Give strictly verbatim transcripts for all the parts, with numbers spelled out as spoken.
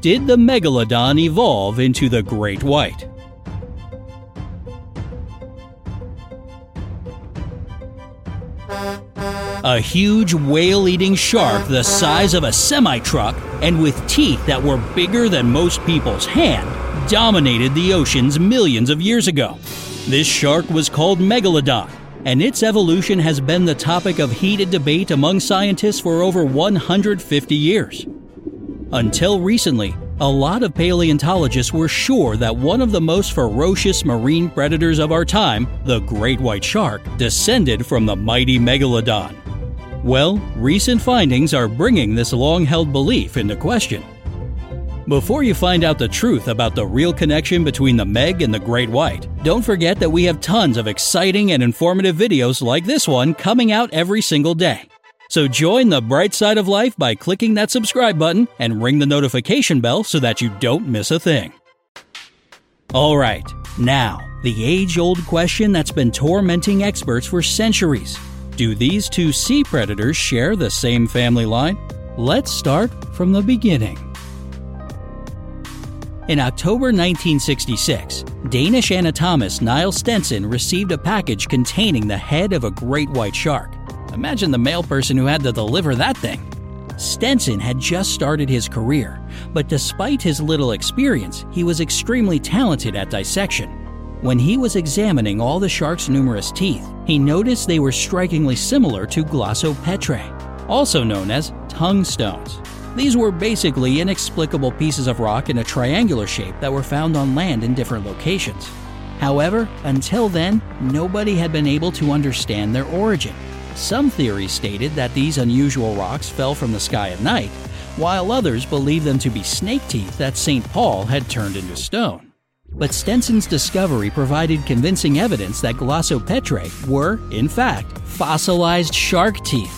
did the megalodon evolve into the Great White? A huge whale-eating shark the size of a semi-truck and with teeth that were bigger than most people's hand dominated the oceans millions of years ago. This shark was called Megalodon, and its evolution has been the topic of heated debate among scientists for over one hundred fifty years. Until recently, a lot of paleontologists were sure that one of the most ferocious marine predators of our time, the great white shark, descended from the mighty Megalodon. Well, recent findings are bringing this long-held belief into question. Before you find out the truth about the real connection between the Meg and the Great White, don't forget that we have tons of exciting and informative videos like this one coming out every single day. So join the bright side of life by clicking that subscribe button and ring the notification bell so that you don't miss a thing. Alright, now, the age-old question that's been tormenting experts for centuries. Do these two sea predators share the same family line? Let's start from the beginning. In October nineteen sixty-six, Danish anatomist Niall Stensen received a package containing the head of a great white shark. Imagine the mail person who had to deliver that thing. Stensen had just started his career, but despite his little experience, he was extremely talented at dissection. When he was examining all the shark's numerous teeth, he noticed they were strikingly similar to Glossopetrae, also known as tongue stones. These were basically inexplicable pieces of rock in a triangular shape that were found on land in different locations. However, until then, nobody had been able to understand their origin. Some theories stated that these unusual rocks fell from the sky at night, while others believed them to be snake teeth that Saint Paul had turned into stone. But Stensen's discovery provided convincing evidence that Glossopetrae were, in fact, fossilized shark teeth.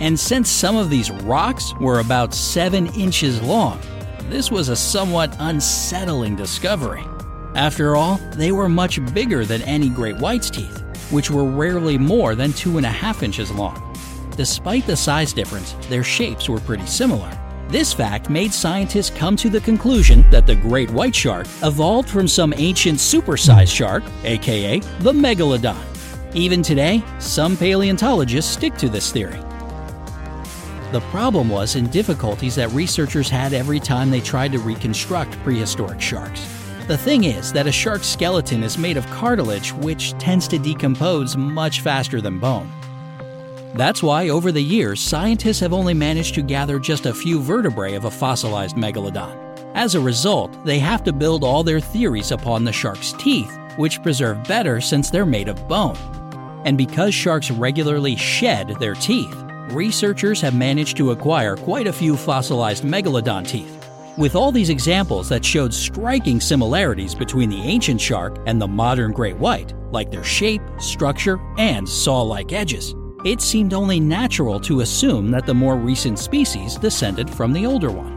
And since some of these rocks were about seven inches long, this was a somewhat unsettling discovery. After all, they were much bigger than any great white's teeth, which were rarely more than two and a half inches long. Despite the size difference, their shapes were pretty similar. This fact made scientists come to the conclusion that the great white shark evolved from some ancient supersized shark, aka the megalodon. Even today, some paleontologists stick to this theory. The problem was in difficulties that researchers had every time they tried to reconstruct prehistoric sharks. The thing is that a shark's skeleton is made of cartilage, which tends to decompose much faster than bone. That's why over the years, scientists have only managed to gather just a few vertebrae of a fossilized megalodon. As a result, they have to build all their theories upon the shark's teeth, which preserve better since they're made of bone. And because sharks regularly shed their teeth, researchers have managed to acquire quite a few fossilized megalodon teeth. With all these examples that showed striking similarities between the ancient shark and the modern great white, like their shape, structure, and saw-like edges, it seemed only natural to assume that the more recent species descended from the older one.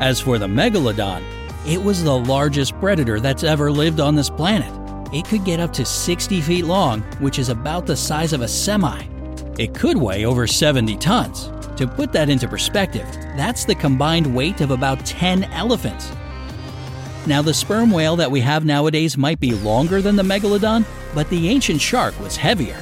As for the megalodon, it was the largest predator that's ever lived on this planet. It could get up to sixty feet long, which is about the size of a semi. It could weigh over seventy tons. To put that into perspective, that's the combined weight of about ten elephants. Now, the sperm whale that we have nowadays might be longer than the megalodon, but the ancient shark was heavier.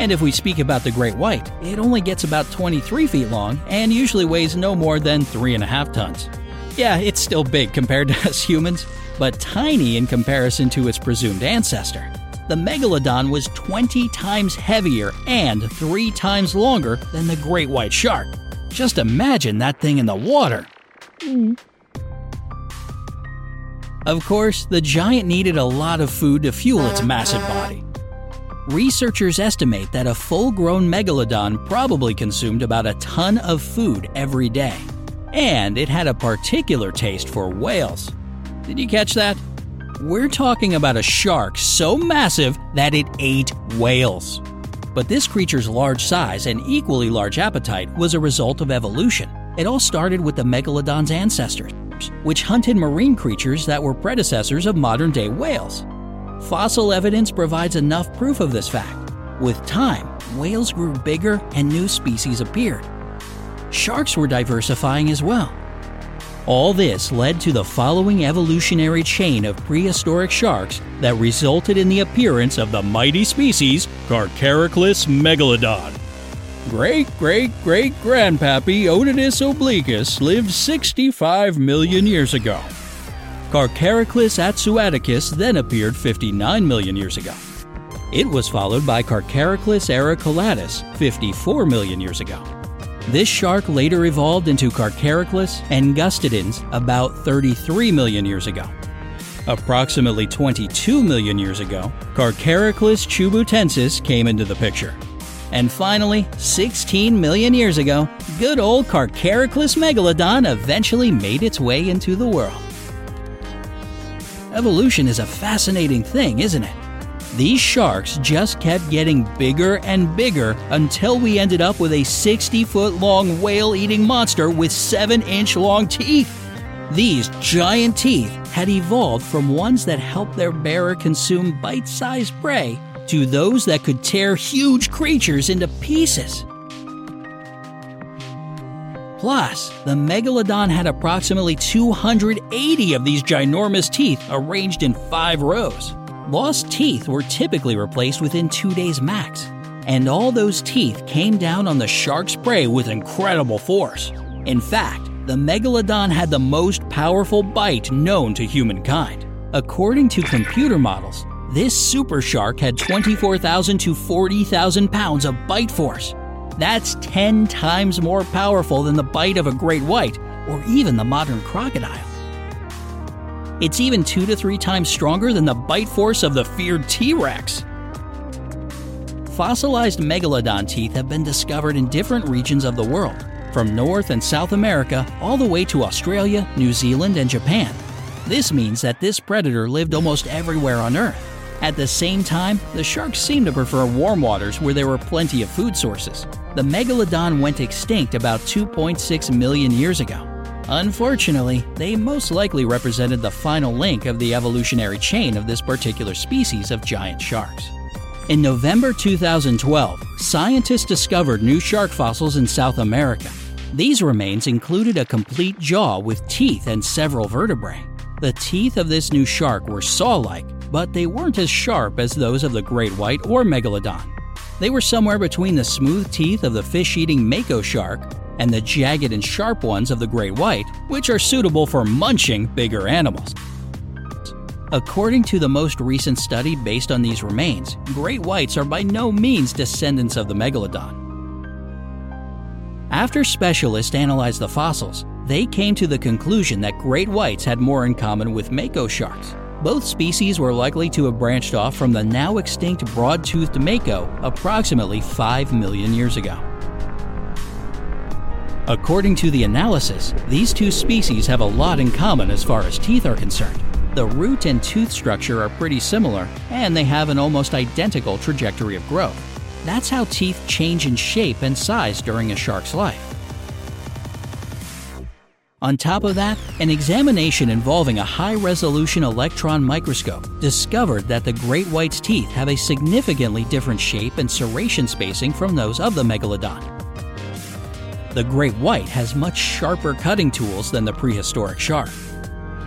And if we speak about the great white, it only gets about twenty-three feet long and usually weighs no more than three and a half tons. Yeah, it's still big compared to us humans, but tiny in comparison to its presumed ancestor. The megalodon was twenty times heavier and three times longer than the great white shark. Just imagine that thing in the water. Mm. Of course, the giant needed a lot of food to fuel its massive body. Researchers estimate that a full-grown megalodon probably consumed about a ton of food every day. And it had a particular taste for whales. Did you catch that? We're talking about a shark so massive that it ate whales. But this creature's large size and equally large appetite was a result of evolution. It all started with the megalodon's ancestors, which hunted marine creatures that were predecessors of modern-day whales. Fossil evidence provides enough proof of this fact. With time, whales grew bigger and new species appeared. sharks were diversifying as well. All this led to the following evolutionary chain of prehistoric sharks that resulted in the appearance of the mighty species Carcharoclus megalodon. Great-great-great-grandpappy Odinus obliquus lived sixty-five million years ago. Carcharoclus atsuaticus then appeared fifty-nine million years ago. It was followed by Carcharocles ericolatus fifty-four million years ago. This shark later evolved into Carcharocles angustidens about thirty-three million years ago. Approximately twenty-two million years ago, Carcharocles chubutensis came into the picture. And finally, sixteen million years ago, good old Carcharocles megalodon eventually made its way into the world. Evolution is a fascinating thing, isn't it? These sharks just kept getting bigger and bigger until we ended up with a sixty-foot-long whale-eating monster with seven-inch-long teeth. These giant teeth had evolved from ones that helped their bearer consume bite-sized prey to those that could tear huge creatures into pieces. Plus, the megalodon had approximately two hundred eighty of these ginormous teeth arranged in five rows. Lost teeth were typically replaced within two days max, and all those teeth came down on the shark's prey with incredible force. In fact, the megalodon had the most powerful bite known to humankind. According to computer models, this super shark had twenty-four thousand to forty thousand pounds of bite force. That's ten times more powerful than the bite of a great white or even the modern crocodile. It's even two to three times stronger than the bite force of the feared T-Rex. Fossilized megalodon teeth have been discovered in different regions of the world, from North and South America all the way to Australia, New Zealand, and Japan. This means that this predator lived almost everywhere on Earth. At the same time, the sharks seemed to prefer warm waters where there were plenty of food sources. The megalodon went extinct about two point six million years ago. Unfortunately, they most likely represented the final link of the evolutionary chain of this particular species of giant sharks. In November two thousand twelve, scientists discovered new shark fossils in South America. These remains included a complete jaw with teeth and several vertebrae. The teeth of this new shark were saw-like, but they weren't as sharp as those of the great white or megalodon. They were somewhere between the smooth teeth of the fish-eating mako shark and the jagged and sharp ones of the great white, which are suitable for munching bigger animals. According to the most recent study based on these remains, great whites are by no means descendants of the megalodon. After specialists analyzed the fossils, they came to the conclusion that great whites had more in common with mako sharks. Both species were likely to have branched off from the now extinct broad-toothed mako approximately five million years ago. According to the analysis, these two species have a lot in common as far as teeth are concerned. The root and tooth structure are pretty similar, and they have an almost identical trajectory of growth. That's how teeth change in shape and size during a shark's life. On top of that, an examination involving a high-resolution electron microscope discovered that the great white's teeth have a significantly different shape and serration spacing from those of the megalodon. The great white has much sharper cutting tools than the prehistoric shark.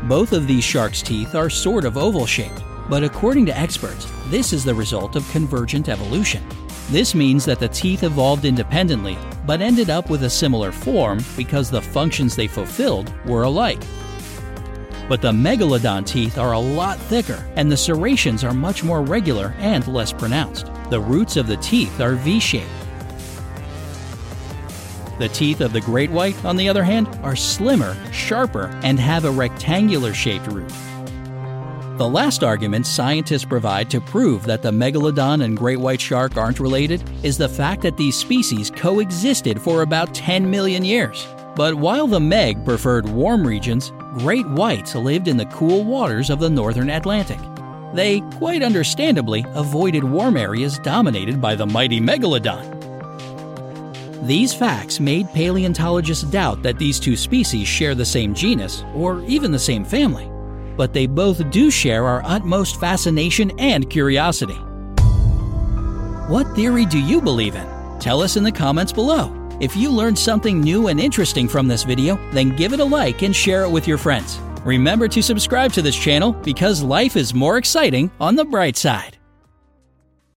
Both of these sharks' teeth are sort of oval-shaped, but according to experts, this is the result of convergent evolution. This means that the teeth evolved independently, but ended up with a similar form because the functions they fulfilled were alike. But the megalodon teeth are a lot thicker, and the serrations are much more regular and less pronounced. The roots of the teeth are V-shaped. The teeth of the great white, on the other hand, are slimmer, sharper, and have a rectangular-shaped root. The last argument scientists provide to prove that the megalodon and great white shark aren't related is the fact that these species coexisted for about ten million years. But while the meg preferred warm regions, great whites lived in the cool waters of the northern Atlantic. They, quite understandably, avoided warm areas dominated by the mighty megalodon. These facts made paleontologists doubt that these two species share the same genus or even the same family. But they both do share our utmost fascination and curiosity. What theory do you believe in? Tell us in the comments below. If you learned something new and interesting from this video, then give it a like and share it with your friends. Remember to subscribe to this channel because life is more exciting on the bright side.